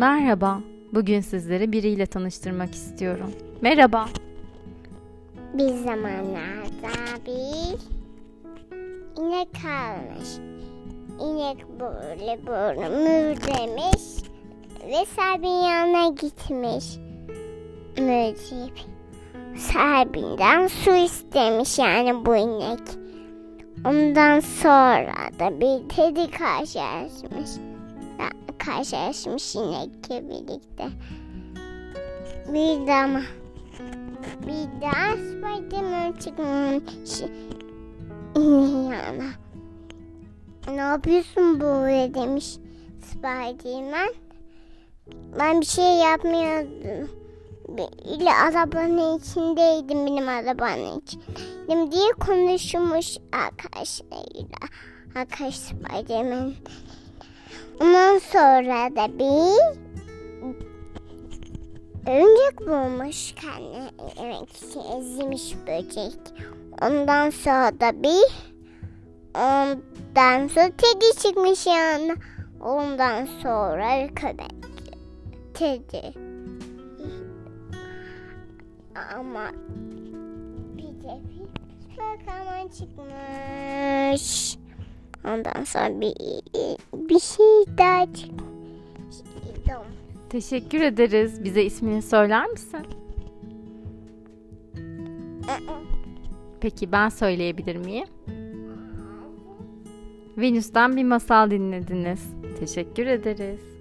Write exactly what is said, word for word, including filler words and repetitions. Merhaba, bugün sizleri biriyle tanıştırmak istiyorum. Merhaba. Bir zamanlarda bir inek kalmış. İnek böyle burnu mürlemiş ve sahibinin yanına gitmiş. Mürleyip sahibinden su istemiş yani bu inek. Ondan sonra da bir tedi karşılaşmış. Karşılaşmış inekle birlikte. Bir de ama bir de Spiderman çıkmış ineğin yanına. Ne yapıyorsun böyle demiş Spiderman. Ben bir şey yapmıyordum. İle arabanın içindeydim, benim arabanın içindeydim diye konuşmuş arkadaşlarıyla. Arkadaş Spiderman. Ondan sonra da bir örümcek bulmuş kendine yemek için, ezmiş böcek. Ondan sonra da bir ondan sonra tedi çıkmış yanına. Ondan sonra köpek tedi. Ama bir de bir bakalım çıkmış. Ondan sonra bir, bir şey daha çıkmış. Teşekkür ederiz. Bize ismini söyler misin? Peki ben söyleyebilir miyim? Venüs'ten bir masal dinlediniz. Teşekkür ederiz.